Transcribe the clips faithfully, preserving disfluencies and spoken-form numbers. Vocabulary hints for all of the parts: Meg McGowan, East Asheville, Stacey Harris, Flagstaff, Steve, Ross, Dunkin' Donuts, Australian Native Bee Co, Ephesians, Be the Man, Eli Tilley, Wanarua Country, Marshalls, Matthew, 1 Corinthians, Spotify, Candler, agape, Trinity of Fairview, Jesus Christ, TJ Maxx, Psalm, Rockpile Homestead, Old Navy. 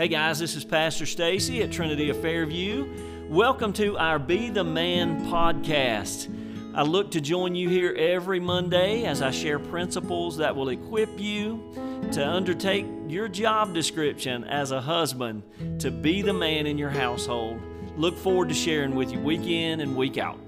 Hey guys, this is Pastor Stacey at Trinity of Fairview. Welcome to our Be the Man podcast. I look to join you here every Monday as I share principles that will equip you to undertake your job description as a husband, to be the man in your household. Look forward to sharing with you week in and week out.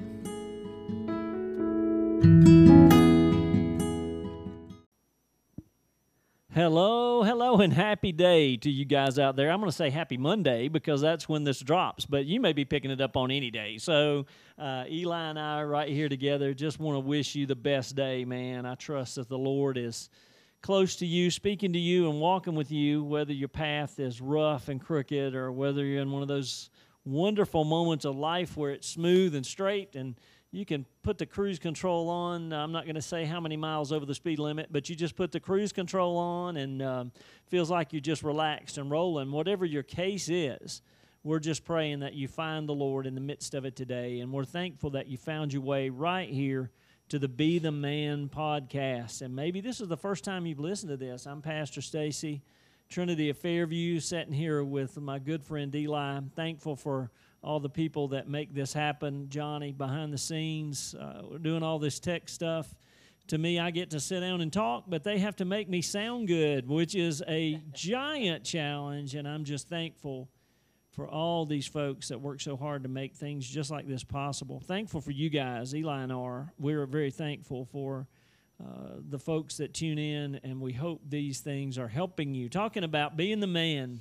Hello, hello, and happy day to you guys out there. I'm going to say happy Monday because that's when this drops, but you may be picking it up on any day. So uh, Eli and I are right here together. Just want to wish you the best day, man. I trust that the Lord is close to you, speaking to you, and walking with you, whether your path is rough and crooked or whether you're in one of those wonderful moments of life where it's smooth and straight and you can put the cruise control on. I'm not going to say how many miles over the speed limit, but you just put the cruise control on and um, feels like you're just relaxed and rolling. Whatever your case is, we're just praying that you find the Lord in the midst of it today, and we're thankful that you found your way right here to the Be the Man podcast. And maybe this is the first time you've listened to this. I'm Pastor Stacey, Trinity of Fairview, sitting here with my good friend Eli. I'm thankful for all the people that make this happen, Johnny behind the scenes, uh, doing all this tech stuff. To me, I get to sit down and talk, but they have to make me sound good, which is a giant challenge, and I'm just thankful for all these folks that work so hard to make things just like this possible. Thankful for you guys, Eli and I. We're very thankful for uh, the folks that tune in, and we hope these things are helping you. Talking about being the man.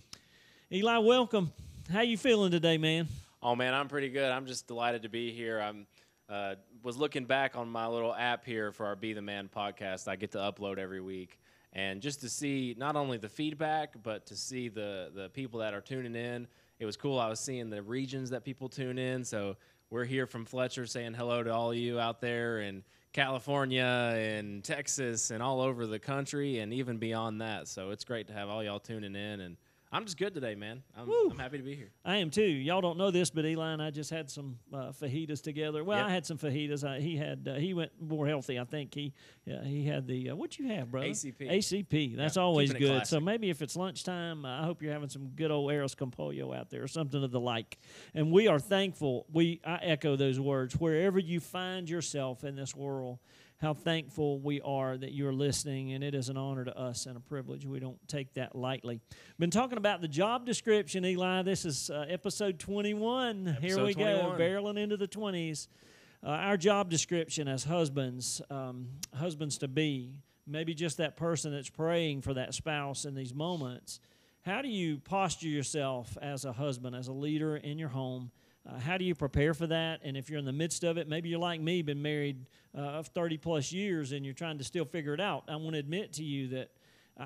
Eli, welcome. How you feeling today, man? Oh, man, I'm pretty good. I'm just delighted to be here. I'm uh, was looking back on my little app here for our Be the Man podcast I get to upload every week. And just to see not only the feedback, but to see the, the people that are tuning in. It was cool. I was seeing the regions that people tune in. So we're here from Fletcher saying hello to all of you out there in California and Texas and all over the country and even beyond that. So it's great to have all y'all tuning in, and I'm just good today, man. I'm, I'm happy to be here. I am, too. Y'all don't know this, but Eli and I just had some uh, fajitas together. Well, yep. I had some fajitas. I, he had uh, he went more healthy, I think. He yeah, he had the, uh, what'd you have, brother? A C P. A C P. That's yeah, always good. Classic. So maybe if it's lunchtime, uh, I hope you're having some good old Eros Campollo out there or something of the like. And we are thankful. We I echo those words. Wherever you find yourself in this world, how thankful we are that you're listening, and it is an honor to us and a privilege. We don't take that lightly. Been talking about the job description, Eli. This is uh, episode twenty-one. Episode Here we twenty-one. Go, barreling into the twenties. Uh, our job description as husbands, um, husbands-to-be, maybe just that person that's praying for that spouse in these moments. How do you posture yourself as a husband, as a leader in your home? Uh, how do you prepare for that? And if you're in the midst of it, maybe you're like me, been married uh, thirty-plus years, and you're trying to still figure it out. I want to admit to you that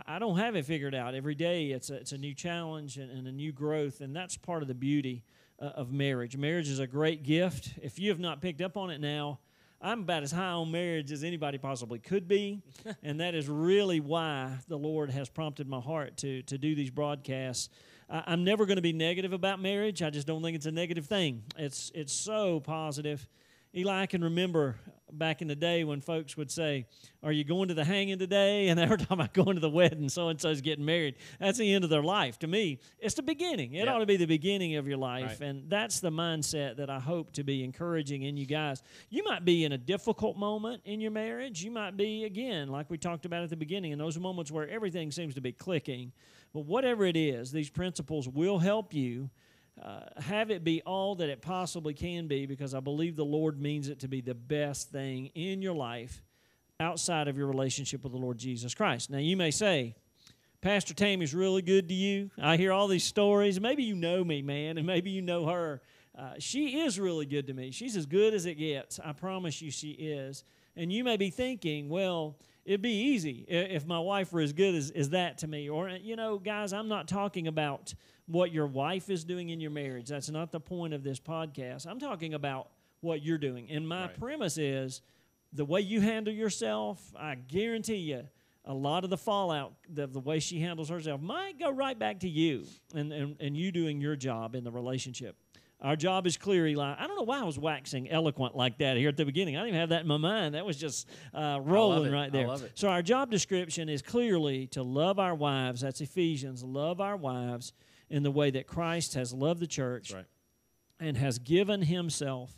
I don't have it figured out. Every day it's a, it's a new challenge and, and a new growth, and that's part of the beauty uh, of marriage. Marriage is a great gift. If you have not picked up on it now, I'm about as high on marriage as anybody possibly could be, and that is really why the Lord has prompted my heart to to do these broadcasts. I'm never going to be negative about marriage. I just don't think it's a negative thing. It's it's so positive. Eli, I can remember back in the day when folks would say, are you going to the hanging today? And they were talking about going to the wedding, so-and-so's getting married. That's the end of their life. To me, it's the beginning. It yep. ought to be the beginning of your life. Right. And that's the mindset that I hope to be encouraging in you guys. You might be in a difficult moment in your marriage. You might be, again, like we talked about at the beginning, in those moments where everything seems to be clicking. But whatever it is, these principles will help you Uh, have it be all that it possibly can be, because I believe the Lord means it to be the best thing in your life outside of your relationship with the Lord Jesus Christ. Now, you may say, Pastor Tammy's really good to you. I hear all these stories. Maybe you know me, man, and maybe you know her. Uh, she is really good to me. She's as good as it gets. I promise you she is. And you may be thinking, well, it'd be easy if my wife were as good as, as that to me. Or, you know, guys, I'm not talking about what your wife is doing in your marriage. That's not the point of this podcast. I'm talking about what you're doing. And my right. premise is the way you handle yourself, I guarantee you, a lot of the fallout, the, the way she handles herself, might go right back to you and, and, and you doing your job in the relationship. Our job is clear, Eli. I don't know why I was waxing eloquent like that here at the beginning. I didn't even have that in my mind. That was just uh, rolling right there. I love it. So our job description is clearly to love our wives. That's Ephesians. Love our wives in the way that Christ has loved the church right. and has given himself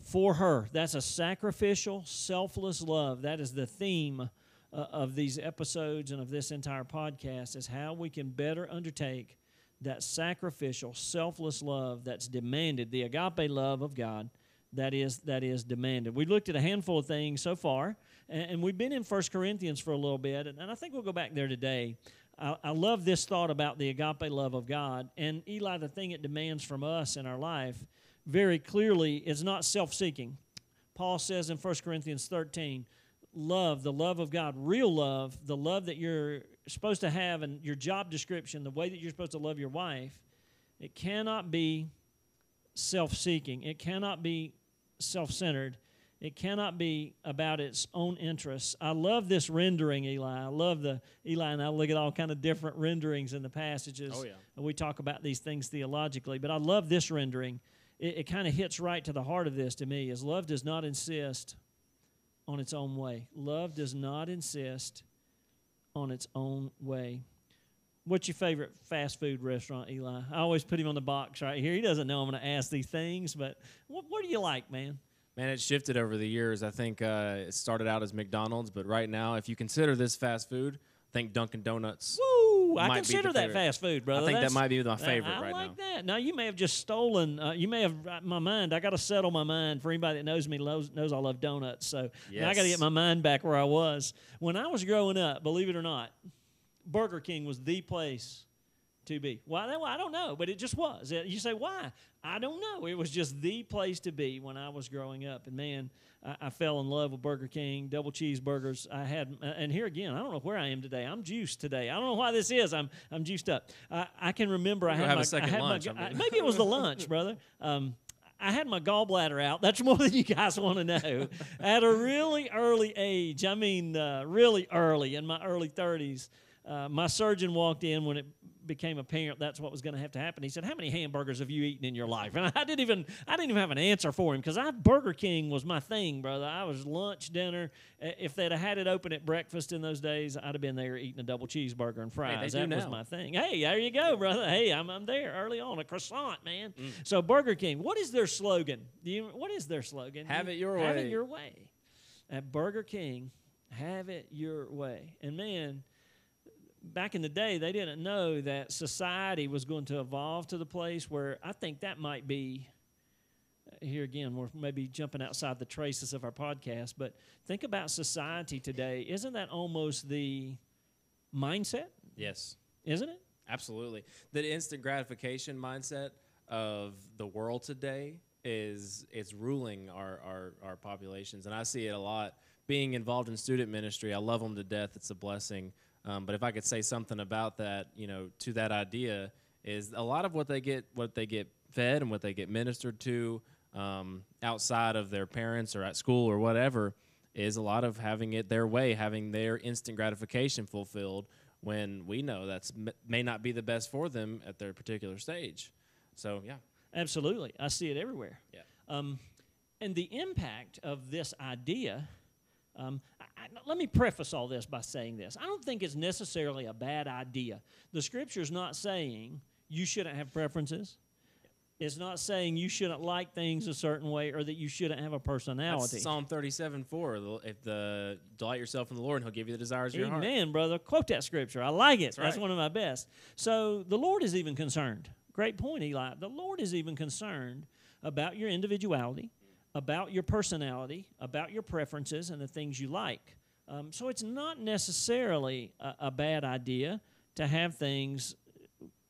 for her. That's a sacrificial, selfless love. That is the theme uh, of these episodes and of this entire podcast, is how we can better undertake that sacrificial, selfless love that's demanded, the agape love of God that is that is demanded. We looked at a handful of things so far, and, and we've been in First Corinthians for a little bit, and, and I think we'll go back there today. I, I love this thought about the agape love of God, and Eli, the thing it demands from us in our life very clearly is not self-seeking. Paul says in First Corinthians thirteen, love, the love of God, real love, the love that you're supposed to have in your job description, the way that you're supposed to love your wife, it cannot be self-seeking. It cannot be self-centered. It cannot be about its own interests. I love this rendering, Eli. I love the, Eli and I look at all kind of different renderings in the passages. Oh, yeah. We talk about these things theologically, but I love this rendering. It, it kind of hits right to the heart of this to me, is love does not insist on its own way. Love does not insist on its own way. What's your favorite fast food restaurant, Eli? I always put him on the box right here. He doesn't know I'm going to ask these things, but what, what do you like, man? Man, it shifted over the years. I think uh, it started out as McDonald's, but right now, if you consider this fast food, I think Dunkin' Donuts. Woo! I consider that fast food, brother. I think That's, that might be my favorite I, I right like now. I like that. Now, you may have just stolen. Uh, you may have uh, my mind. I got to settle my mind. For anybody that knows me, knows, knows I love donuts. So yes. Now I got to get my mind back where I was. When I was growing up, believe it or not, Burger King was the place to be. Why? I don't know, but it just was. You say, why? I don't know. It was just the place to be when I was growing up. And, man, I, I fell in love with Burger King, double cheeseburgers. I had, and here again, I don't know where I am today. I'm juiced today. I don't know why this is. I'm I'm juiced up. I, I can remember I had, have my, a second I had lunch, my, I mean. Maybe it was the lunch, brother. Um, I had my gallbladder out. That's more than you guys want to know. At a really early age, I mean uh, really early, in my early thirties, uh, my surgeon walked in when it became apparent that's what was going to have to happen. He said, how many hamburgers have you eaten in your life? And I didn't even I didn't even have an answer for him, because I Burger King was my thing, brother. I was lunch, dinner. If they'd have had it open at breakfast in those days, I'd have been there eating a double cheeseburger and fries. Hey, that was now. my thing. Hey, there you go, brother. Hey, I'm, I'm there early on. A croissant, man. Mm. So Burger King, what is their slogan? Do you, what is their slogan? Have it your have way. Have it your way. At Burger King, have it your way. And, man, back in the day, they didn't know that society was going to evolve to the place where I think that might be, here again, we're maybe jumping outside the traces of our podcast, but think about society today. Isn't that almost the mindset? Yes. Isn't it? Absolutely. The instant gratification mindset of the world today is it's ruling our, our, our populations, and I see it a lot. Being involved in student ministry, I love them to death. It's a blessing. Um, but if I could say something about that, you know, to that idea, is a lot of what they get, what they get fed and what they get ministered to um, outside of their parents or at school or whatever, is a lot of having it their way, having their instant gratification fulfilled, when we know that's may not be the best for them at their particular stage. So yeah, absolutely, I see it everywhere. Yeah, um, and the impact of this idea. Um, I, let me preface all this by saying this. I don't think it's necessarily a bad idea. The Scripture's not saying you shouldn't have preferences. It's not saying you shouldn't like things a certain way or that you shouldn't have a personality. That's Psalm thirty-seven four, if the delight yourself in the Lord, and He'll give you the desires of your heart. Amen, brother. Quote that Scripture. I like it. That's, That's right. One of my best. So the Lord is even concerned. Great point, Eli. The Lord is even concerned about your individuality, about your personality, about your preferences, and the things you like. Um, so it's not necessarily a, a bad idea to have things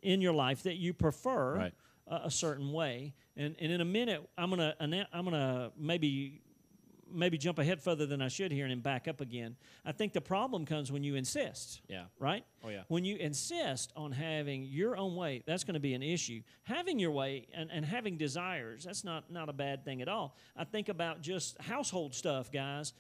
in your life that you prefer right. a, a certain way. And, and in a minute, I'm gonna I'm gonna maybe maybe jump ahead further than I should here and then back up again. I think the problem comes when you insist. Yeah. Right? Oh, yeah. When you insist on having your own way, that's going to be an issue. Having your way and, and having desires, that's not, not a bad thing at all. I think about just household stuff, guys.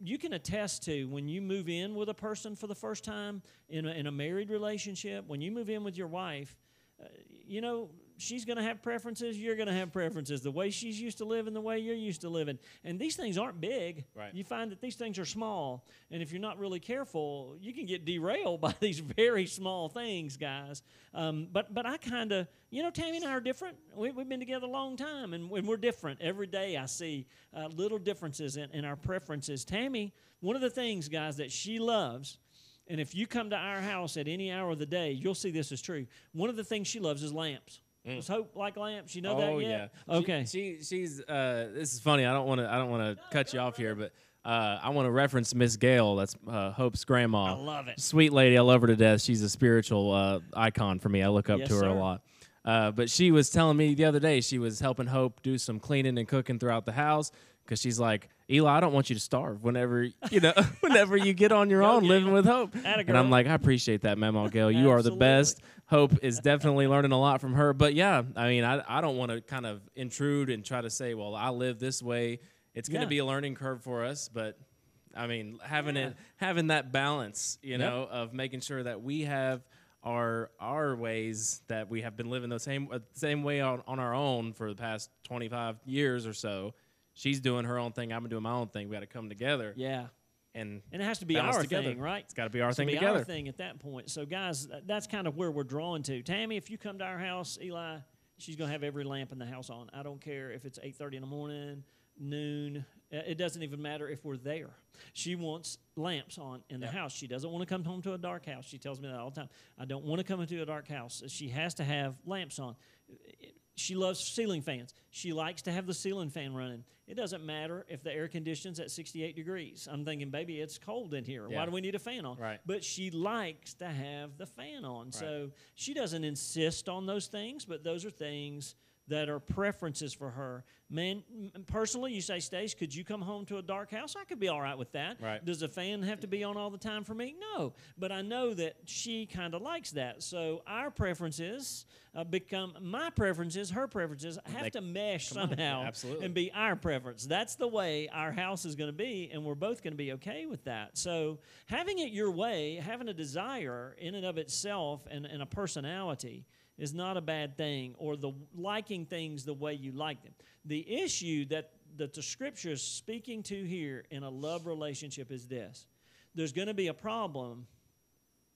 You can attest to when you move in with a person for the first time in a, in a married relationship, when you move in with your wife, uh, you know, she's going to have preferences, you're going to have preferences. The way she's used to living, the way you're used to living. And these things aren't big. Right. You find that these things are small. And if you're not really careful, you can get derailed by these very small things, guys. Um, but but I kind of, you know, Tammy and I are different. We, we've been together a long time, and, and we're different. Every day I see uh, little differences in, in our preferences. Tammy, one of the things, guys, that she loves, and if you come to our house at any hour of the day, you'll see this is true. One of the things she loves is lamps. Mm. Does Hope like lamps? You know oh, that yet? Yeah. Okay. She, she she's uh, this is funny. I don't want to I don't want to no, cut you off right here, but uh, I want to reference Miss Gail. That's uh, Hope's grandma. I love it. Sweet lady. I love her to death. She's a spiritual uh, icon for me. I look up yes, to her sir. a lot. Uh, but she was telling me the other day she was helping Hope do some cleaning and cooking throughout the house because she's like, Eli, I don't want you to starve whenever you know whenever you get on your own yeah. living with Hope. And I'm like, I appreciate that, Mama Gail. You are the best. Hope is definitely learning a lot from her. But, yeah, I mean, I, I don't want to kind of intrude and try to say, well, I live this way. It's going to yeah. be a learning curve for us. But, I mean, having yeah. it having that balance, you know, yep. of making sure that we have our our ways that we have been living the same, same way on, on our own for the past twenty-five years or so. She's doing her own thing. I'm doing my own thing. We got to come together. Yeah, and and it has to be our together. thing, right? It's got to be our it's thing be together. Our thing at that point. So, guys, that's kind of where we're drawn to. Tammy, if you come to our house, Eli, she's gonna have every lamp in the house on. I don't care if it's eight thirty in the morning, noon. It doesn't even matter if we're there. She wants lamps on in the yep. house. She doesn't want to come home to a dark house. She tells me that all the time. I don't want to come into a dark house. She has to have lamps on. It, She loves ceiling fans. She likes to have the ceiling fan running. It doesn't matter if the air conditions at sixty-eight degrees. I'm thinking, baby, it's cold in here. Yeah. Why do we need a fan on? Right. But she likes to have the fan on. Right. So she doesn't insist on those things, but those are things that are preferences for her. Man, personally, you say, Stace, could you come home to a dark house? I could be all right with that. Right. Does a fan have to be on all the time for me? No. But I know that she kind of likes that. So our preferences uh, become my preferences, her preferences, have they, to mesh somehow on, absolutely. and be our preference. That's the way our house is going to be, and we're both going to be okay with that. So having it your way, having a desire in and of itself and, and a personality is not a bad thing, or the liking things the way you like them. The issue that, that the Scripture is speaking to here in a love relationship is this. There's going to be a problem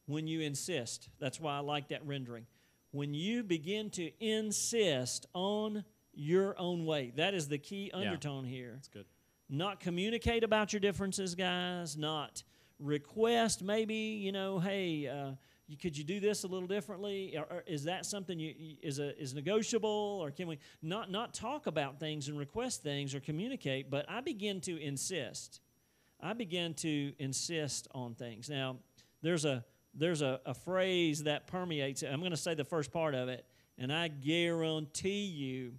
when you insist. That's why I like that rendering. When you begin to insist on your own way. That is the key undertone yeah, here. That's good. Not communicate about your differences, guys. Not request maybe, you know, hey, uh, You, could you do this a little differently? Or, or is that something you is a, is negotiable? Or can we not not talk about things and request things or communicate? But I begin to insist. I begin to insist on things. Now, there's a there's a, a phrase that permeates it. I'm going to say the first part of it, and I guarantee you,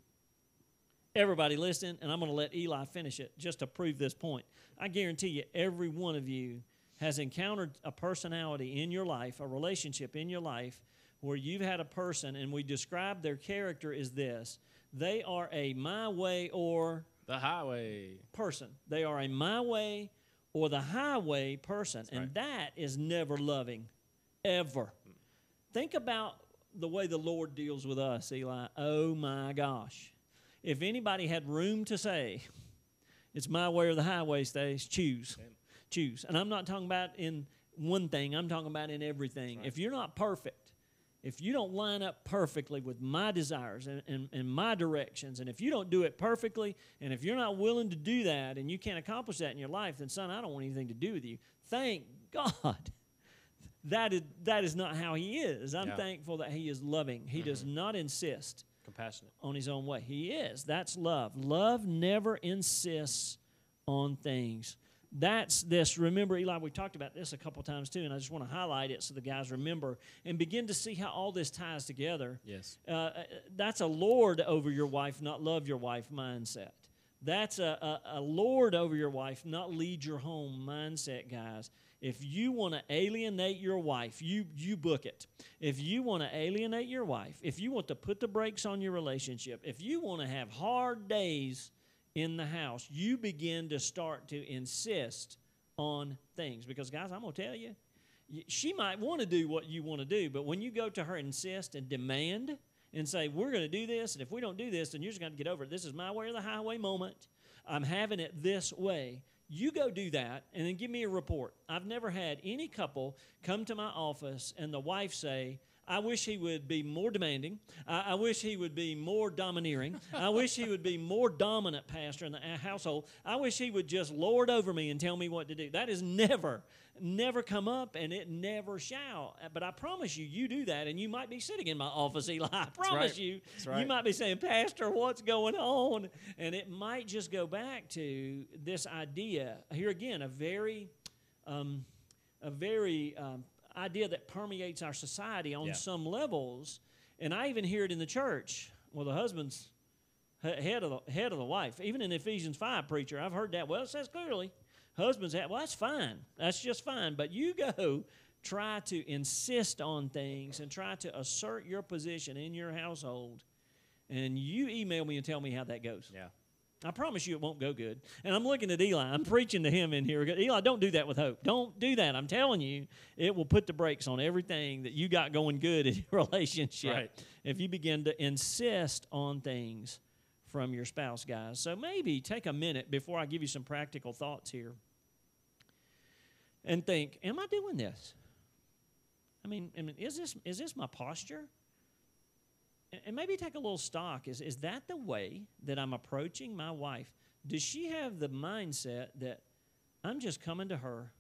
everybody listening, and I'm going to let Eli finish it just to prove this point. I guarantee you, every one of you has encountered a personality in your life, a relationship in your life, where you've had a person, and we describe their character as this. They are a my way or the highway person. They are a my way or the highway person. That's right. And that is never loving, ever. Hmm. Think about the way the Lord deals with us, Eli. Oh, my gosh. If anybody had room to say, it's my way or the highway, Stace, choose. Amen. Choose. And I'm not talking about in one thing. I'm talking about in everything. Right. If you're not perfect, if you don't line up perfectly with my desires and, and, and my directions, and if you don't do it perfectly, and if you're not willing to do that and you can't accomplish that in your life, then, son, I don't want anything to do with you. Thank God. That is, that is not how he is. I'm yeah. thankful that he is loving. He mm-hmm. does not insist. Compassionate. On his own way. He is. That's love. Love never insists on things. That's this. Remember, Eli, we talked about this a couple times, too, and I just want to highlight it so the guys remember and begin to see how all this ties together. Yes. Uh, that's a lord over your wife, not love your wife mindset. That's a, a, a lord over your wife, not lead your home mindset, guys. If you want to alienate your wife, you, you book it. If you want to alienate your wife, if you want to put the brakes on your relationship, if you want to have hard days in the house, you begin to start to insist on things. Because, guys, I'm going to tell you, she might want to do what you want to do, but when you go to her and insist and demand and say, we're going to do this, and if we don't do this, then you're just going to get over it. This is my way or the highway moment. I'm having it this way. You go do that, and then give me a report. I've never had any couple come to my office and the wife say, I wish he would be more demanding. I, I wish he would be more domineering. I wish he would be more dominant, pastor, in the household. I wish he would just lord over me and tell me what to do. That has never, never come up, and it never shall. But I promise you, you do that, and you might be sitting in my office, Eli. I promise That's right. you, That's right. you might be saying, Pastor, what's going on? And it might just go back to this idea. Here again, a very, um, a very... Um, idea that permeates our society on yeah. some levels, and I even hear it in the church. Well, the husband's head of the, head of the wife. Even in Ephesians five, preacher, I've heard that. Well, it says clearly, husband's head. Well, that's fine. That's just fine. But you go try to insist on things and try to assert your position in your household, and you email me and tell me how that goes. Yeah. I promise you it won't go good. And I'm looking at Eli. I'm preaching to him in here. Eli, don't do that with hope. Don't do that. I'm telling you, it will put the brakes on everything that you got going good in your relationship right. if you begin to insist on things from your spouse, guys. So maybe take a minute before I give you some practical thoughts here and think, am I doing this? I mean, I mean is this is this my posture? And maybe take a little stock. Is is that the way that I'm approaching my wife? Does she have the mindset that I'm just coming to her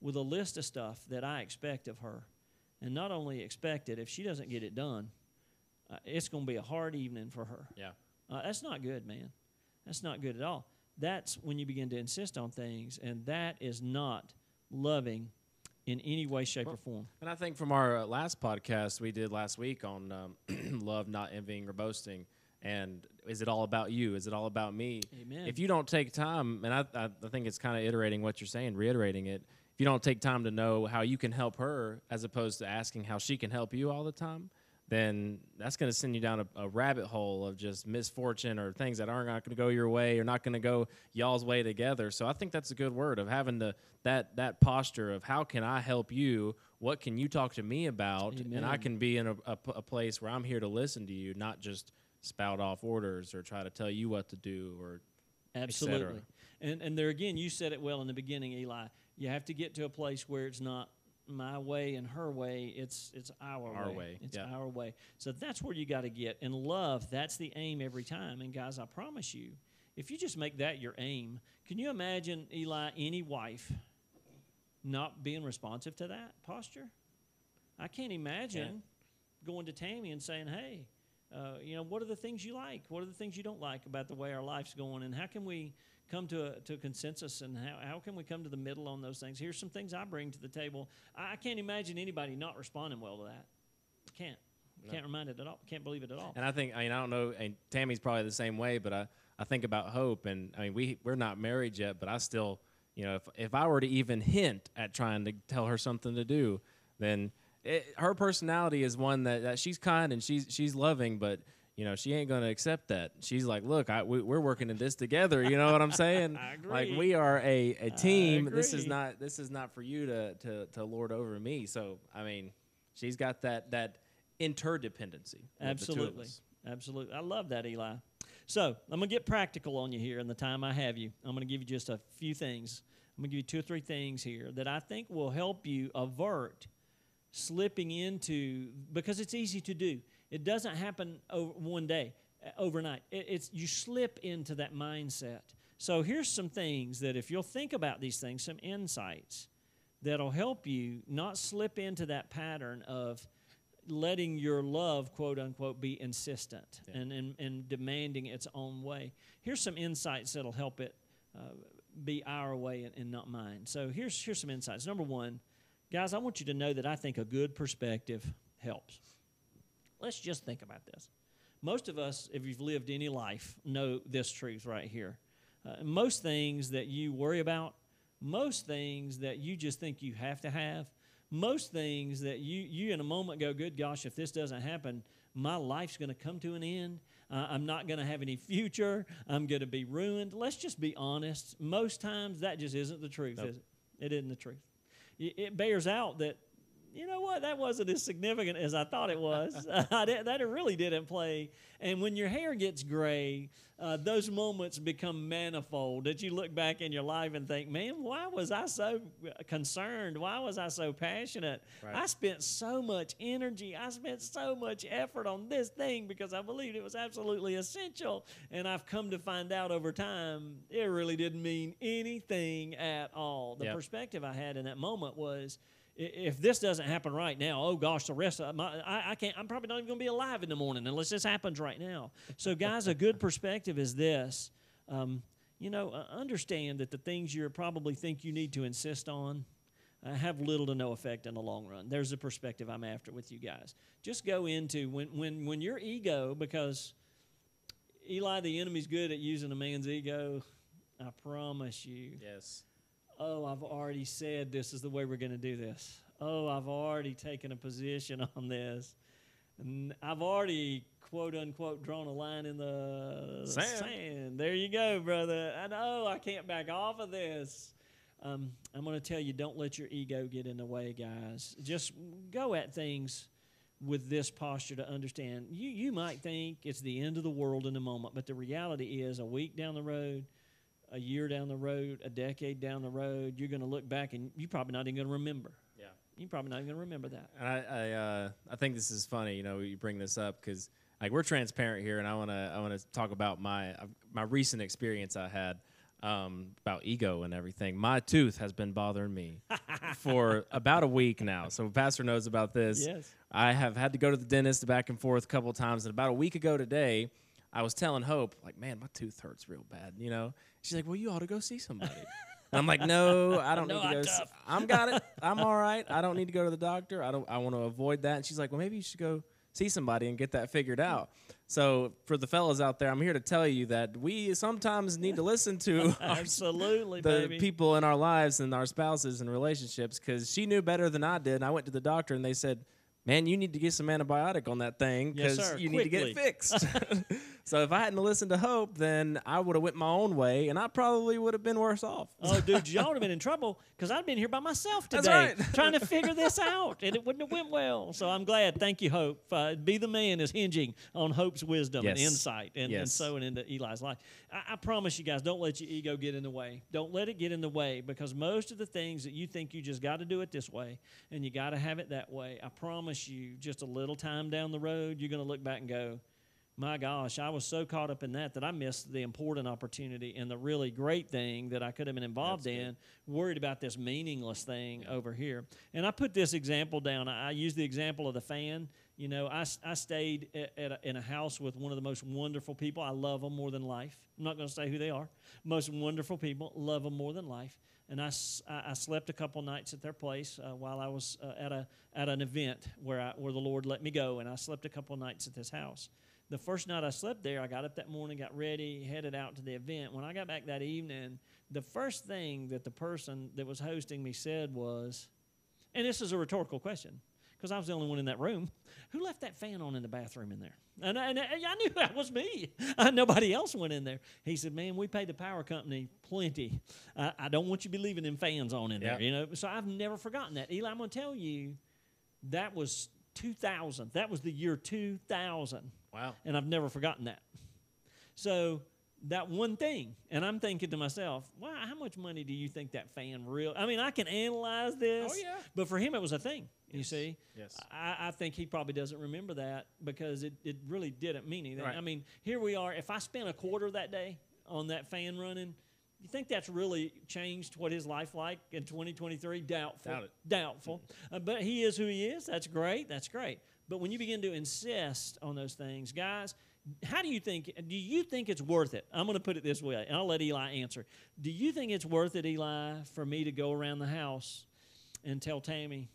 with a list of stuff that I expect of her? And not only expect it, if she doesn't get it done, uh, it's going to be a hard evening for her. Yeah, uh, that's not good, man. That's not good at all. That's when you begin to insist on things, and that is not loving in any way, shape, well, or form. And I think from our uh, last podcast we did last week on um, love, not envying or boasting, and is it all about you? Is it all about me? Amen. If you don't take time, and I, I, I think it's kind of iterating what you're saying, reiterating it, if you don't take time to know how you can help her as opposed to asking how she can help you all the time, then that's going to send you down a, a rabbit hole of just misfortune or things that aren't going to go your way or not going to go y'all's way together. So I think that's a good word of having the that that posture of how can I help you? What can you talk to me about? Amen. And I can be in a, a, a place where I'm here to listen to you, not just spout off orders or try to tell you what to do or absolutely. And and there again, you said it well in the beginning, Eli. You have to get to a place where it's not my way and her way, it's it's our, our way. way. It's yeah. our way. So that's where you got to get. And love, that's the aim every time. And guys, I promise you, if you just make that your aim, can you imagine, Eli, any wife not being responsive to that posture? I can't imagine yeah. going to Tammy and saying, hey, uh, you know, what are the things you like? What are the things you don't like about the way our life's going? And how can we come to a, to a consensus, and how, how can we come to the middle on those things? Here's some things I bring to the table. I, I can't imagine anybody not responding well to that. Can't. Can't no. remind it at all. Can't believe it at all. And I think, I mean, I don't know, and Tammy's probably the same way, but I, I think about hope, and, I mean, we, we're not married yet, but I still, you know, if, if I were to even hint at trying to tell her something to do, then it, her personality is one that, that she's kind and she's she's loving, but you know, she ain't going to accept that. She's like, look, I, we, we're working in this together. You know what I'm saying? I agree. Like, we are a, a team. This is not this is not for you to, to, to lord over me. So, I mean, she's got that, that interdependency. Absolutely. Absolutely. I love that, Eli. So I'm going to get practical on you here in the time I have you. I'm going to give you just a few things. I'm going to give you two or three things here that I think will help you avert slipping into, because it's easy to do. It doesn't happen over one day, overnight. It, it's you slip into that mindset. So here's some things that if you'll think about these things, some insights that'll help you not slip into that pattern of letting your love, quote unquote, be insistent yeah. and, and, and demanding its own way. Here's some insights that'll help it uh, be our way and, and not mine. So here's here's some insights. Number one, guys, I want you to know that I think a good perspective helps. Let's just think about this. Most of us, if you've lived any life, know this truth right here. Uh, most things that you worry about, most things that you just think you have to have, most things that you, you in a moment go, good gosh, if this doesn't happen, my life's going to come to an end. Uh, I'm not going to have any future. I'm going to be ruined. Let's just be honest. Most times that just isn't the truth, nope. is it? It isn't the truth. It, it bears out that you know what, that wasn't as significant as I thought it was. I did, that really didn't play. And when your hair gets gray, uh, those moments become manifold that you look back in your life and think, man, why was I so concerned? Why was I so passionate? Right. I spent so much energy. I spent so much effort on this thing because I believed it was absolutely essential. And I've come to find out over time, it really didn't mean anything at all. The yep. perspective I had in that moment was, if this doesn't happen right now, oh gosh, the rest of my, I, I can't, I'm probably not even going to be alive in the morning unless this happens right now. So, guys, a good perspective is this. Um, you know, uh, understand that the things you probably think you need to insist on uh, have little to no effect in the long run. There's the perspective I'm after with you guys. Just go into when, when, when your ego, because Eli, the enemy's good at using a man's ego, I promise you. Yes. Oh, I've already said this is the way we're going to do this. Oh, I've already taken a position on this. And I've already, quote, unquote, drawn a line in the sand. sand. There you go, brother. I know I can't back off of this. Um, I'm going to tell you, don't let your ego get in the way, guys. Just go at things with this posture to understand. You, you might think it's the end of the world in the moment, but the reality is a week down the road, a year down the road, a decade down the road, you're going to look back and you're probably not even going to remember. Yeah. You're probably not even going to remember that. And I I, uh, I think this is funny, you know, you bring this up because, like, we're transparent here, and I want to I want to talk about my uh, my recent experience I had um, about ego and everything. My tooth has been bothering me for about a week now. So Pastor knows about this. Yes. I have had to go to the dentist back and forth a couple of times, and about a week ago today, I was telling Hope, like, man, my tooth hurts real bad, you know? She's like, well, you ought to go see somebody. I'm like, no, I don't no, need to I'm go tough. see. I'm got it. I'm all right. I don't need to go to the doctor. I don't. I want to avoid that. And she's like, well, maybe you should go see somebody and get that figured out. So for the fellas out there, I'm here to tell you that we sometimes need to listen to absolutely our, the baby. people in our lives and our spouses and relationships, because she knew better than I did. And I went to the doctor, and they said, man, you need to get some antibiotic on that thing because yes, you Quickly. need to get fixed. So if I hadn't listened to Hope, then I would have went my own way, and I probably would have been worse off. Oh, dude, y'all would have been in trouble because I'd been here by myself today That's right. trying to figure this out, and it wouldn't have went well. So I'm glad. Thank you, Hope. Uh, Be the Man is hinging on Hope's wisdom yes. and insight and, yes. and sowing into Eli's life. I, I promise you guys, don't let your ego get in the way. Don't let it get in the way, because most of the things that you think you just got to do it this way and you got to have it that way, I promise you, just a little time down the road, you're going to look back and go, my gosh, I was so caught up in that that I missed the important opportunity and the really great thing that I could have been involved That's in, good. worried about this meaningless thing yeah. over here. And I put this example down. I use the example of the fan. You know, I, I stayed at, at a, in a house with one of the most wonderful people. I love them more than life. I'm not going to say who they are. Most wonderful people, love them more than life. And I, I slept a couple nights at their place uh, while I was uh, at a at an event where I, where the Lord let me go, and I slept a couple nights at this house. The first night I slept there, I got up that morning, got ready, headed out to the event. When I got back that evening, the first thing that the person that was hosting me said was, and this is a rhetorical question, because I was the only one in that room, who left that fan on in the bathroom in there? And I, and I, I knew that was me. I, nobody else went in there. He said, man, we paid the power company plenty. I, I don't want you to be leaving them fans on in yep. there. You know, so I've never forgotten that. Eli, I'm going to tell you, that was two thousand. That was the year two thousand. Wow. And I've never forgotten that. So that one thing, and I'm thinking to myself, wow, how much money do you think that fan real? I mean, I can analyze this. Oh, yeah. But for him, it was a thing, yes. you see. Yes. I, I think he probably doesn't remember that because it, it really didn't mean anything. Right. I mean, here we are. If I spent a quarter that day on that fan running, you think that's really changed what his life like in twenty twenty-three? Doubtful. Doubt it. Doubtful. uh, but he is who he is. That's great. That's great. But when you begin to insist on those things, guys, how do you think, do you think it's worth it? I'm going to put it this way, and I'll let Eli answer. Do you think it's worth it, Eli, for me to go around the house and tell Tammy,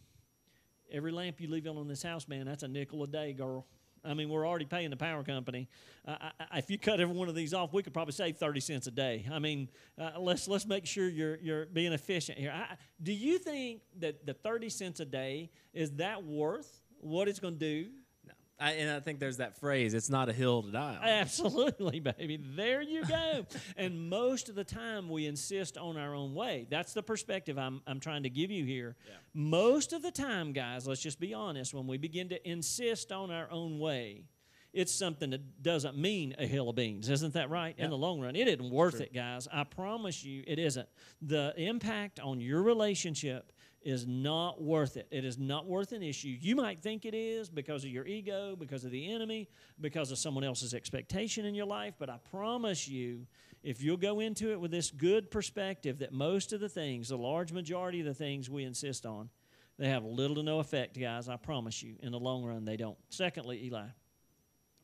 every lamp you leave on this house, man, that's a nickel a day, girl. I mean, we're already paying the power company. Uh, I, if you cut every one of these off, we could probably save thirty cents a day. I mean, uh, let's let's make sure you're you're being efficient here. I, do you think that the thirty cents a day, is that worth what it's going to do no. I, and I think there's that phrase, it's not a hill to die on. Absolutely, baby. There you go. And most of the time we insist on our own way. That's the perspective I'm, I'm trying to give you here. Yeah. Most of the time, guys, let's just be honest, when we begin to insist on our own way, it's something that doesn't mean a hill of beans. Isn't that right? Yeah. In the long run, it isn't worth True. It, guys. I promise you it isn't. The impact on your relationship is not worth it. It is not worth an issue. You might think it is because of your ego, because of the enemy, because of someone else's expectation in your life, but I promise you, if you'll go into it with this good perspective that most of the things, the large majority of the things we insist on, they have little to no effect, guys. I promise you, in the long run, they don't. Secondly, Eli,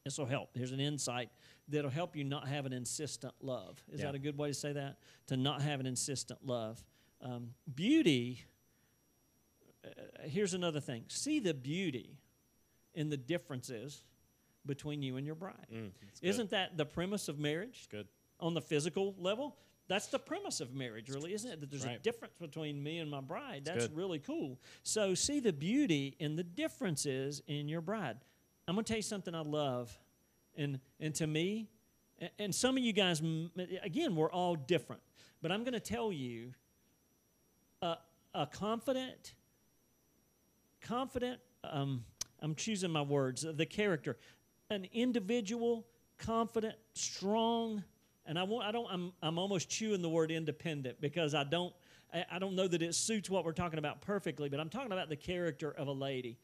this will help. Here's an insight that will help you not have an insistent love. Is yeah. that a good way to say that? To not have an insistent love. Um, beauty... Uh, here's another thing. See the beauty in the differences between you and your bride. Mm, Isn't that the premise of marriage? Good. On the physical level, that's the premise of marriage, really, isn't it? That there's right. a difference between me and my bride. That's really cool. So see the beauty in the differences in your bride. I'm going to tell you something I love, and and to me, and, and some of you guys, again, we're all different, but I'm going to tell you uh, a confident... Confident, um, I'm choosing my words, the character, an individual, confident, strong, and I won't, I don't, I'm, I'm almost chewing the word independent because I don't, I, I don't know that it suits what we're talking about perfectly, but I'm talking about the character of a lady.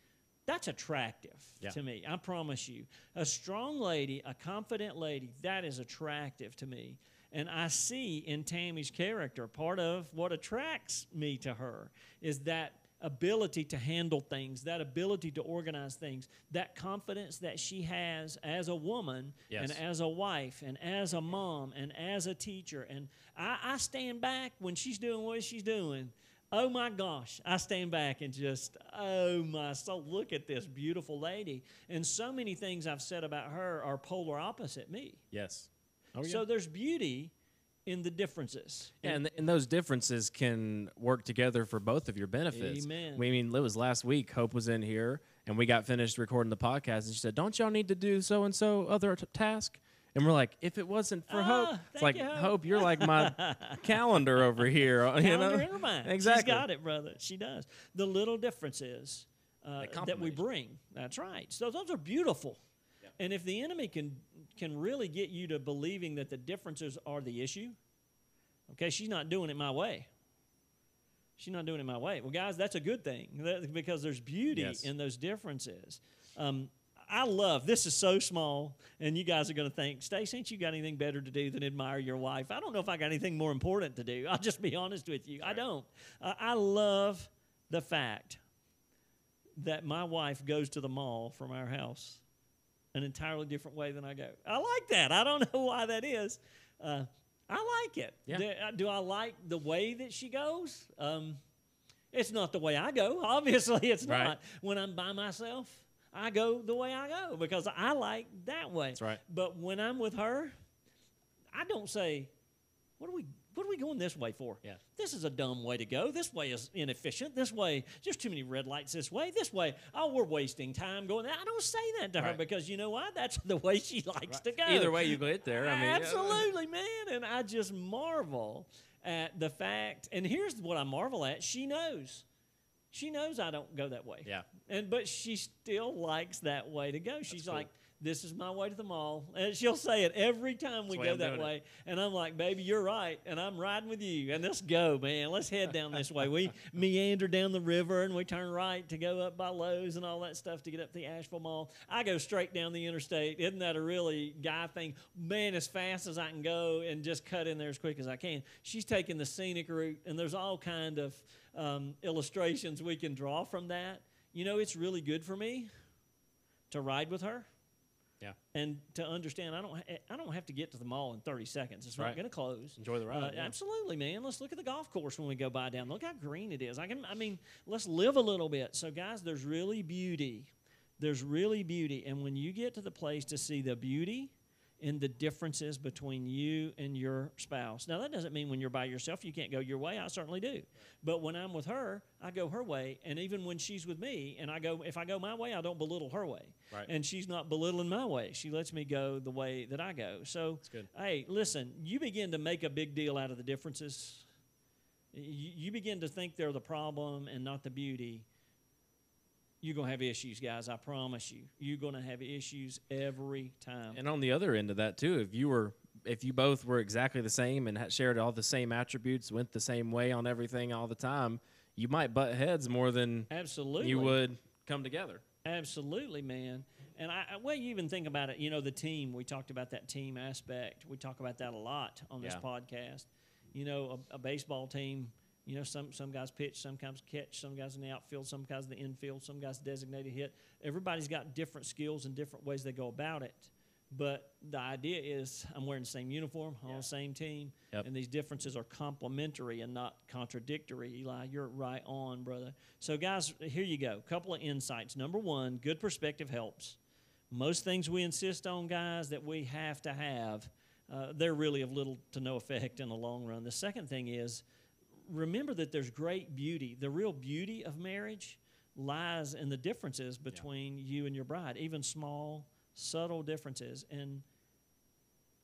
That's attractive yeah. to me, I promise you. A strong lady, a confident lady, that is attractive to me. And I see in Tammy's character, part of what attracts me to her is that ability to handle things, that ability to organize things, that confidence that she has as a woman yes. and as a wife and as a mom and as a teacher. And I, I stand back when she's doing what she's doing. Oh, my gosh. I stand back and just, oh, my soul, look at this beautiful lady. And so many things I've said about her are polar opposite me. Yes. Oh, yeah. So there's beauty in the differences. Yeah, and, and those differences can work together for both of your benefits. Amen. We, I mean, it was last week, Hope was in here, and we got finished recording the podcast, and she said, don't y'all need to do so-and-so other t- task? And we're like, if it wasn't for oh, Hope, it's like, you, Hope. Hope, you're like my calendar over here. Calendar you know? In her mind. Exactly. She's got it, brother. She does. The little differences uh, that we bring. That's right. So those are beautiful. And if the enemy can can really get you to believing that the differences are the issue, okay, she's not doing it my way. She's not doing it my way. Well, guys, that's a good thing that, because there's beauty yes. in those differences. Um, I love, this is so small, and you guys are going to think, Stacey, ain't you got anything better to do than admire your wife? I don't know if I got anything more important to do. I'll just be honest with you. Right. I don't. Uh, I love the fact that my wife goes to the mall from our house an entirely different way than I go. I like that. I don't know why that is. Uh, I like it. Yeah. Do, do I like the way that she goes? Um, it's not the way I go. Obviously, it's right. not. When I'm by myself, I go the way I go because I like that way. That's right. But when I'm with her, I don't say, what are we What are we going this way for? Yeah. This is a dumb way to go. This way is inefficient. This way, just too many red lights this way. This way, oh, we're wasting time going there. I don't say that to right. her because you know why? That's the way she likes right. to go. Either way you get there. I mean, absolutely, yeah. man. And I just marvel at the fact, and here's what I marvel at. She knows. She knows I don't go that way. Yeah. And but she still likes that way to go. That's She's cool. like, this is my way to the mall. And she'll say it every time we go that way. It. And I'm like, baby, you're right. And I'm riding with you. And let's go, man. Let's head down this way. We meander down the river, and we turn right to go up by Lowe's and all that stuff to get up to the Asheville Mall. I go straight down the interstate. Isn't that a really guy thing? Man, as fast as I can go and just cut in there as quick as I can. She's taking the scenic route, and there's all kind of um, illustrations we can draw from that. You know, it's really good for me to ride with her. Yeah, and to understand, I don't, I don't have to get to the mall in thirty seconds. It's right. not going to close. Enjoy the ride. Uh, yeah. Absolutely, man. Let's look at the golf course when we go by down. Look how green it is. I can, I mean, let's live a little bit. So, guys, there's really beauty. There's really beauty, and when you get to the place to see the beauty in the differences between you and your spouse. Now, that doesn't mean when you're by yourself you can't go your way. I certainly do. But when I'm with her, I go her way. And even when she's with me, and I go, if I go my way, I don't belittle her way. Right. And she's not belittling my way. She lets me go the way that I go. So, hey, listen, you begin to make a big deal out of the differences. You, you begin to think they're the problem and not the beauty. You're going to have issues, guys, I promise you. You're going to have issues every time. And on the other end of that, too, if you were, if you both were exactly the same and shared all the same attributes, went the same way on everything all the time, you might butt heads more than absolutely you would come together. Absolutely, man. And, I, well, you even think about it, you know, the team. We talked about that team aspect. We talk about that a lot on this yeah. podcast. You know, a, a baseball team. You know, some, some guys pitch, some guys catch, some guys in the outfield, some guys in the infield, some guys designated hit. Everybody's got different skills and different ways they go about it. But the idea is I'm wearing the same uniform, yeah. on the same team, yep. and these differences are complementary and not contradictory. Eli, you're right on, brother. So, guys, here you go. A couple of insights. Number one, good perspective helps. Most things we insist on, guys, that we have to have, uh, they're really of little to no effect in the long run. The second thing is, remember that there's great beauty. The real beauty of marriage lies in the differences between yeah. you and your bride, even small, subtle differences. And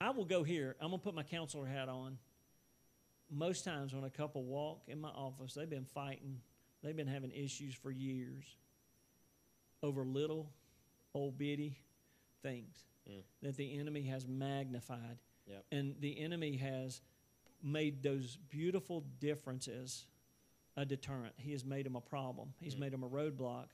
I will go here. I'm going to put my counselor hat on. Most times when a couple walk in my office, they've been fighting. They've been having issues for years over little, old bitty things mm. that the enemy has magnified. Yep. And the enemy has made those beautiful differences a deterrent. He has made them a problem. He's mm. made them a roadblock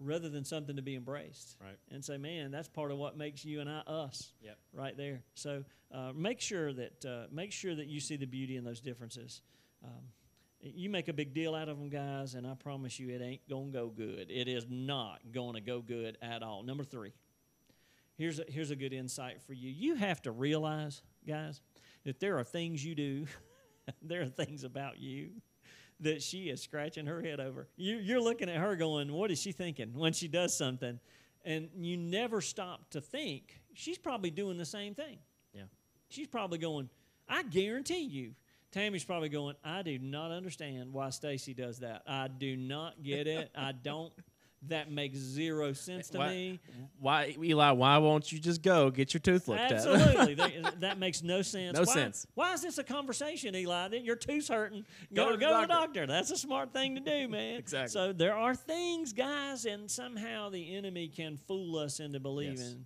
rather than something to be embraced. Right. And say, man, that's part of what makes you and I us yep. right there. So uh, make sure that uh, make sure that you see the beauty in those differences. Um, you make a big deal out of them, guys, and I promise you it ain't going to go good. It is not going to go good at all. Number three, here's a, here's a good insight for you. You have to realize, guys, that there are things you do, there are things about you that she is scratching her head over. You, you're looking at her going, what is she thinking when she does something? And you never stop to think, she's probably doing the same thing. Yeah. She's probably going, I guarantee you. Tammy's probably going, I do not understand why Stacey does that. I do not get it. I don't. That makes zero sense to why, me. Why, Eli, why won't you just go get your tooth looked Absolutely. at? Absolutely. That makes no sense. No why, sense. Why is this a conversation, Eli? That your tooth's hurting. Go, go to, the, go doctor. to the doctor. That's a smart thing to do, man. Exactly. So there are things, guys, and somehow the enemy can fool us into believing yes.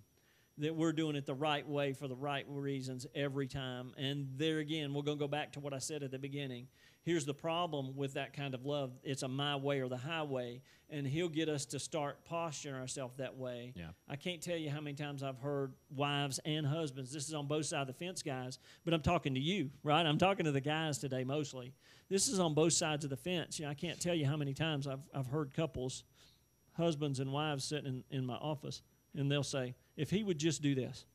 that we're doing it the right way for the right reasons every time. And there again, we're going to go back to what I said at the beginning. Here's the problem with that kind of love. It's a my way or the highway, and he'll get us to start posturing ourselves that way. Yeah. I can't tell you how many times I've heard wives and husbands, this is on both sides of the fence, guys, but I'm talking to you, right? I'm talking to the guys today mostly. This is on both sides of the fence. You know, I can't tell you how many times I've, I've heard couples, husbands and wives sitting in, in my office, and they'll say, if he would just do this,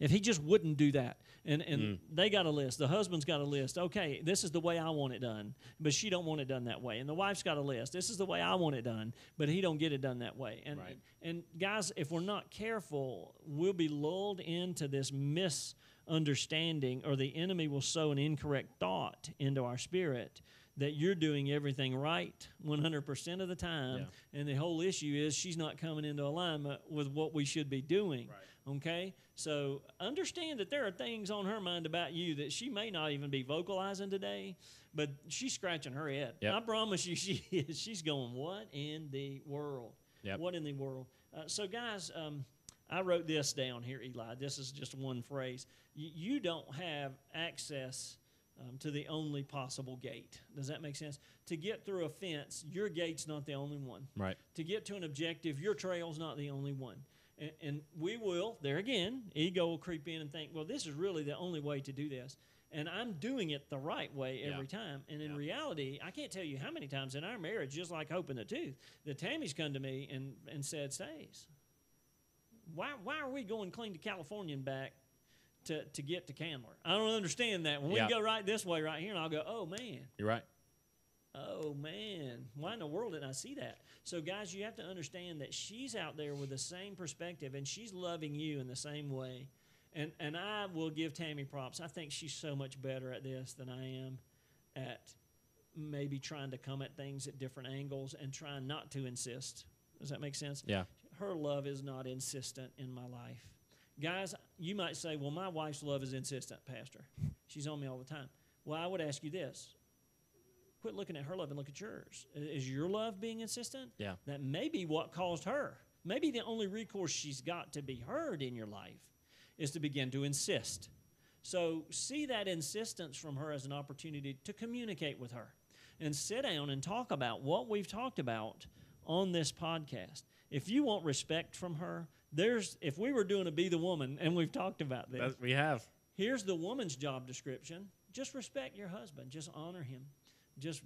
if he just wouldn't do that, and and mm. they got a list. The husband's got a list. Okay, this is the way I want it done, but she don't want it done that way. And the wife's got a list. This is the way I want it done, but he don't get it done that way. And right. and guys, if we're not careful, we'll be lulled into this misunderstanding, or the enemy will sow an incorrect thought into our spirit that you're doing everything right one hundred percent of the time, yeah. and the whole issue is she's not coming into alignment with what we should be doing. Right. Okay, so understand that there are things on her mind about you that she may not even be vocalizing today, but she's scratching her head. Yep. I promise you she is. She's going, what in the world? Yep. What in the world? Uh, so, guys, um, I wrote this down here, Eli. This is just one phrase. Y- you don't have access um, to the only possible gate. Does that make sense? To get through a fence, your gate's not the only one. Right. To get to an objective, your trail's not the only one. And we will, there again, ego will creep in and think, well, this is really the only way to do this. And I'm doing it the right way every yeah. time. And in yeah. reality, I can't tell you how many times in our marriage, just like Hope and the Tooth, that Tammy's come to me and, and said, Stace, why why are we going clean to California and back to, to get to Candler? I don't understand that. When yeah. we go right this way right here, and I'll go, oh, man. You're right. Oh, man, why in the world didn't I see that? So, guys, you have to understand that she's out there with the same perspective, and she's loving you in the same way And and I will give Tammy props. I think she's so much better at this than I am at maybe trying to come at things at different angles and trying not to insist. Does that make sense? Yeah. Her love is not insistent in my life. Guys, you might say, well, my wife's love is insistent, Pastor. She's on me all the time. Well, I would ask you this. Quit looking at her love and look at yours. Is your love being insistent? Yeah. That may be what caused her. Maybe the only recourse she's got to be heard in your life is to begin to insist. So see that insistence from her as an opportunity to communicate with her and sit down and talk about what we've talked about on this podcast. If you want respect from her, there's if we were doing a Be the Woman, and we've talked about this. That's, we have. Here's the woman's job description. Just respect your husband. Just honor him. Just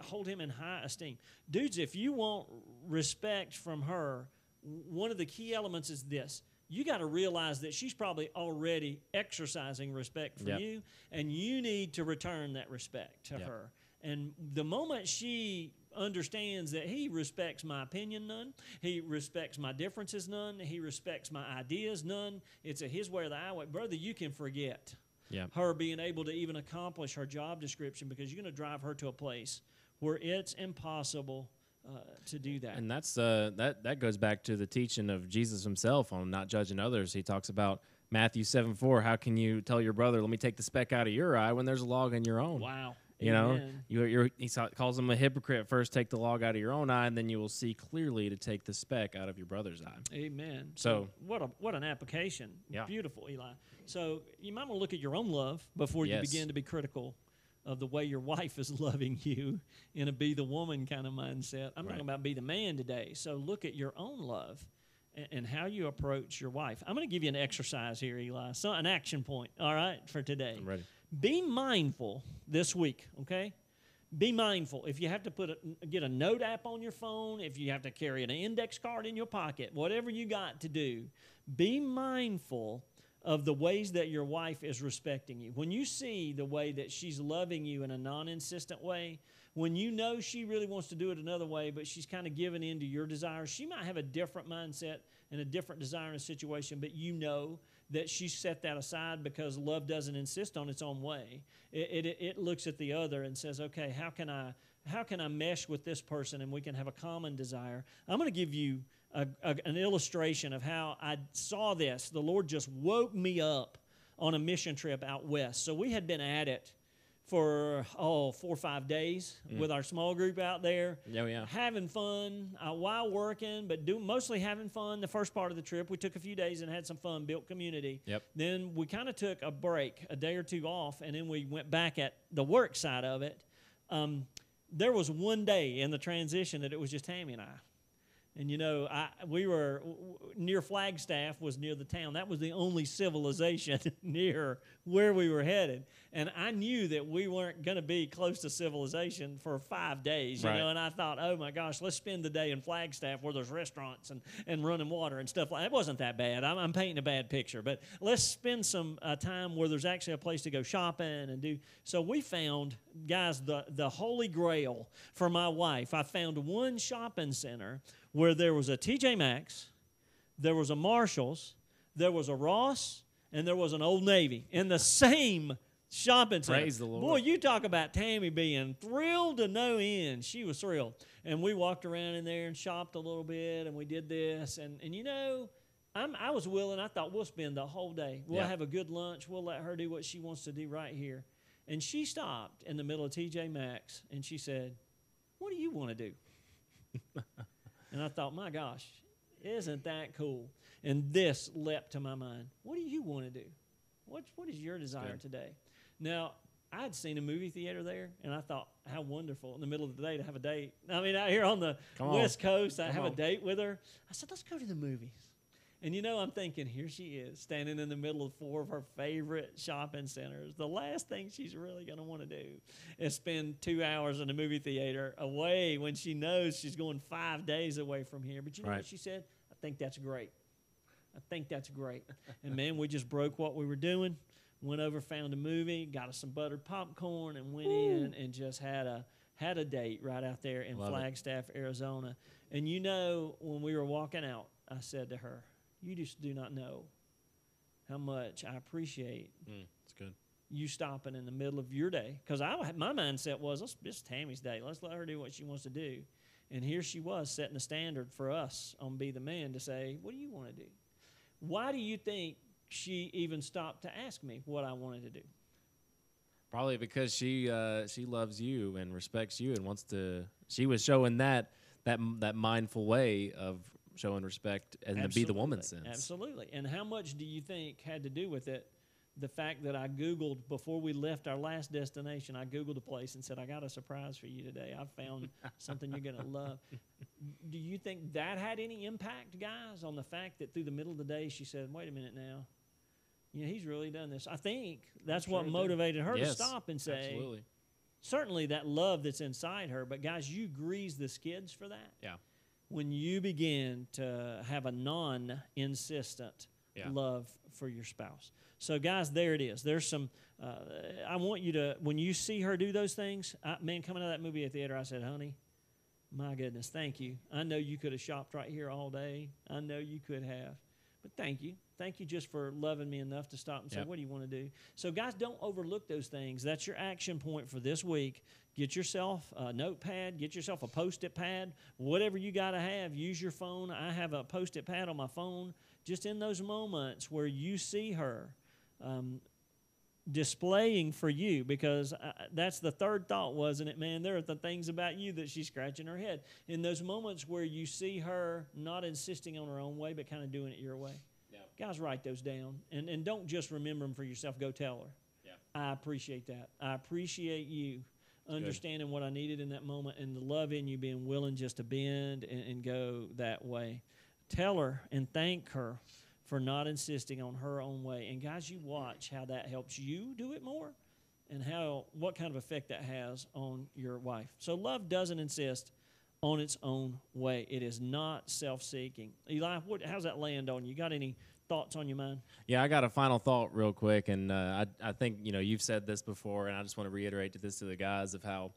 hold him in high esteem. Dudes, if you want respect from her, one of the key elements is this. You got to realize that she's probably already exercising respect for yep. you, and you need to return that respect to yep. her. And the moment she understands that he respects my opinion none, he respects my differences none, he respects my ideas none, it's a his way or the highway, brother, you can forget yep. her being able to even accomplish her job description, because you're going to drive her to a place where it's impossible Uh, to do that. And that's uh, that that goes back to the teaching of Jesus himself on not judging others. He talks about Matthew seven four, how can you tell your brother, let me take the speck out of your eye when there's a log in your own? Wow. You Amen. know, you're, you're, he calls him a hypocrite. First take the log out of your own eye, and then you will see clearly to take the speck out of your brother's eye. Amen. So, so what a, what an application. Yeah. Beautiful, Eli. So you might want to look at your own love before yes. you begin to be critical of the way your wife is loving you in a be the woman kind of mindset. I'm right. talking about be the man today. So look at your own love and, and how you approach your wife. I'm going to give you an exercise here, Eli, so an action point, all right, for today. I'm ready. Be mindful this week, okay? Be mindful. If you have to put a, get a note app on your phone, if you have to carry an index card in your pocket, whatever you got to do, be mindful of the ways that your wife is respecting you. When you see the way that she's loving you in a non-insistent way, when you know she really wants to do it another way, but she's kind of giving in to your desires, she might have a different mindset and a different desire in a situation, but you know that she set that aside because love doesn't insist on its own way. It, it, it looks at the other and says, okay, how can I how can I mesh with this person and we can have a common desire? I'm going to give you A, a, an illustration of how I saw this. The Lord just woke me up on a mission trip out west. So we had been at it for, oh, four or five days mm. with our small group out there. Oh, yeah. Having fun uh, while working, but do, mostly having fun. The first part of the trip, we took a few days and had some fun, built community. Yep. Then we kind of took a break, a day or two off, and then we went back at the work side of it. Um, there was one day in the transition that it was just Tammy and I. And, you know, I, we were w- near Flagstaff was near the town. That was the only civilization near where we were headed. And I knew that we weren't going to be close to civilization for five days, you right. know. And I thought, oh, my gosh, let's spend the day in Flagstaff where there's restaurants and, and running water and stuff. Like that wasn't that bad. I'm, I'm painting a bad picture. But let's spend some uh, time where there's actually a place to go shopping and do. So we found, guys, the, the holy grail for my wife. I found one shopping center where there was a T J Maxx, there was a Marshalls, there was a Ross, and there was an Old Navy in the same shopping center. Praise the Lord. Boy, you talk about Tammy being thrilled to no end. She was thrilled. And we walked around in there and shopped a little bit, and we did this. And, and you know, I'm, I was willing. I thought, we'll spend the whole day. We'll yeah. have a good lunch. We'll let her do what she wants to do right here. And she stopped in the middle of T J Maxx, and she said, what do you want to do? And I thought, my gosh, isn't that cool? And this leapt to my mind. What do you want to do? What, what is your desire today? Now, I'd seen a movie theater there, and I thought, how wonderful in the middle of the day to have a date. I mean, out here on the Come West on. Coast, I Come have on. a date with her. I said, let's go to the movies. And, you know, I'm thinking, here she is, standing in the middle of four of her favorite shopping centers. The last thing she's really going to want to do is spend two hours in a movie theater away when she knows she's going five days away from here. But you know right. what she said? I think that's great. I think that's great. And, man, we just broke what we were doing, went over, found a movie, got us some buttered popcorn, and went Ooh. in and just had a had a date right out there in Love Flagstaff, it. Arizona. And, you know, when we were walking out, I said to her, you just do not know how much I appreciate mm, that's good. you stopping in the middle of your day. Because I, my mindset was, let's, this is Tammy's day. Let's let her do what she wants to do. And here she was setting a standard for us on Be the Man to say, what do you want to do? Why do you think she even stopped to ask me what I wanted to do? Probably because she uh, she loves you and respects you and wants to. She was showing that that that mindful way of showing respect and to be the woman sense. Absolutely. And how much do you think had to do with it? The fact that I Googled before we left our last destination, I Googled a place and said, I got a surprise for you today. I found something you're going to love. Do you think that had any impact, guys, on the fact that through the middle of the day she said, wait a minute now, you know, he's really done this? I think that's sure what motivated her yes, to stop and say, absolutely. Certainly that love that's inside her, but guys, you grease the skids for that. Yeah. When you begin to have a non-insistent yeah. love for your spouse. So, guys, there it is. There's some, uh, I want you to, when you see her do those things, I, man, coming out of that movie at the theater, I said, honey, my goodness, thank you. I know you could have shopped right here all day. I know you could have. But thank you. Thank you just for loving me enough to stop and yep. say, what do you want to do? So, guys, don't overlook those things. That's your action point for this week. Get yourself a notepad. Get yourself a Post-it pad. Whatever you got to have, use your phone. I have a Post-it pad on my phone. Just in those moments where you see her um, displaying for you, because I, that's the third thought, wasn't it, man? There are the things about you that she's scratching her head. In those moments where you see her not insisting on her own way but kind of doing it your way, yeah. guys, write those down. And, and don't just remember them for yourself. Go tell her. Yeah. I appreciate that. I appreciate you that's understanding good. What I needed in that moment and the love in you being willing just to bend and, and go that way. Tell her and thank her for not insisting on her own way. And, guys, you watch how that helps you do it more and how what kind of effect that has on your wife. So love doesn't insist on its own way. It is not self-seeking. Eli, what, how's that land on you? Got any thoughts on your mind? Yeah, I got a final thought real quick. And uh, I, I think, you know, you've said this before, and I just want to reiterate this to the guys of how,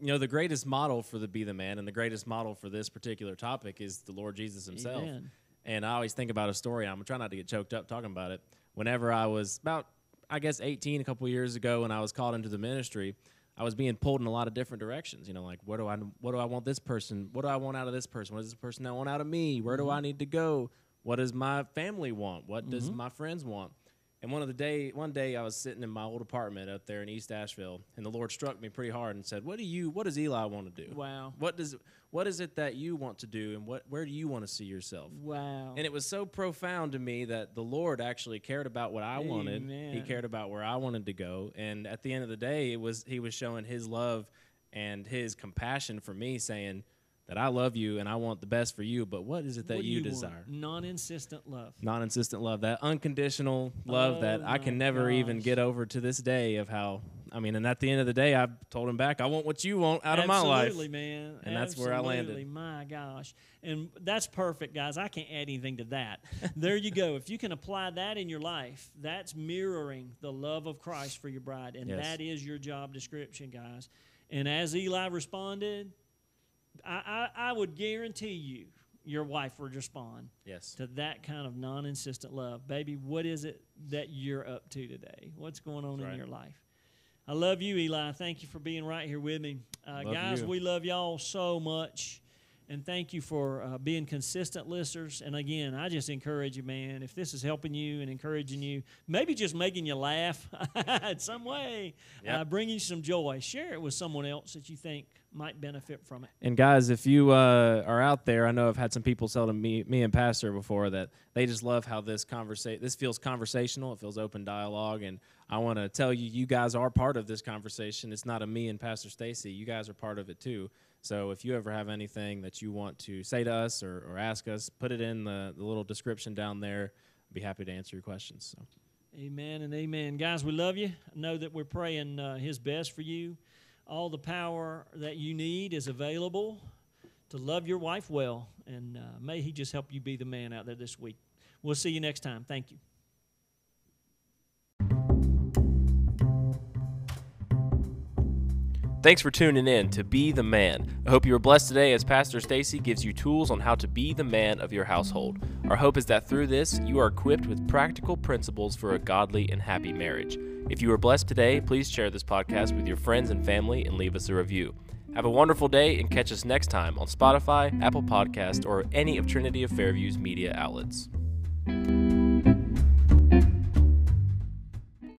you know, the greatest model for the Be the Man and the greatest model for this particular topic is the Lord Jesus himself. Amen. And I always think about a story. I'm trying not to get choked up talking about it. Whenever I was about, I guess, eighteen, a couple years ago, when I was called into the ministry, I was being pulled in a lot of different directions. You know, like, what do I, what do I want this person? What do I want out of this person? What does this person I want out of me? Where do mm-hmm. I need to go? What does my family want? What mm-hmm. does my friends want? And one of the day, one day I was sitting in my old apartment up there in East Asheville, and the Lord struck me pretty hard and said, "What do you? What does Eli want to do? Wow. What does? What is it that you want to do, and what? Where do you want to see yourself? Wow. And it was so profound to me that the Lord actually cared about what I Amen. wanted. He cared about where I wanted to go. And at the end of the day, it was He was showing His love and His compassion for me, saying that I love you and I want the best for you, but what is it that you, you desire? Non-insistent love. Non-insistent love, that unconditional love oh that I can never gosh. even get over to this day of how, I mean, and at the end of the day, I've told him back, I want what you want out Absolutely, of my life. Absolutely, man. And Absolutely. that's where I landed. My gosh. And that's perfect, guys. I can't add anything to that. There you go. If you can apply that in your life, that's mirroring the love of Christ for your bride, and yes. that is your job description, guys. And as Eli responded, I, I, I would guarantee you your wife would respond yes. to that kind of non-insistent love. Baby, what is it that you're up to today? What's going on That's right. in your life? I love you, Eli. Thank you for being right here with me. Uh, guys, you. we love y'all so much, and thank you for uh, being consistent listeners. And, again, I just encourage you, man, if this is helping you and encouraging you, maybe just making you laugh in some way, yep. uh, bringing you some joy, share it with someone else that you think might benefit from it. And, guys, if you uh, are out there, I know I've had some people tell to me, me and Pastor before that they just love how this conversa- this feels conversational. It feels open dialogue. And I want to tell you, you guys are part of this conversation. It's not a me and Pastor Stacey. You guys are part of it, too. So if you ever have anything that you want to say to us or, or ask us, put it in the, the little description down there. I'd be happy to answer your questions. So. Amen and amen. Guys, we love you. I know that we're praying uh, His best for you. All the power that you need is available to love your wife well. And uh, may He just help you be the man out there this week. We'll see you next time. Thank you. Thanks for tuning in to Be the Man. I hope you were blessed today as Pastor Stacey gives you tools on how to be the man of your household. Our hope is that through this, you are equipped with practical principles for a godly and happy marriage. If you were blessed today, please share this podcast with your friends and family and leave us a review. Have a wonderful day and catch us next time on Spotify, Apple Podcasts, or any of Trinity of Fairview's media outlets.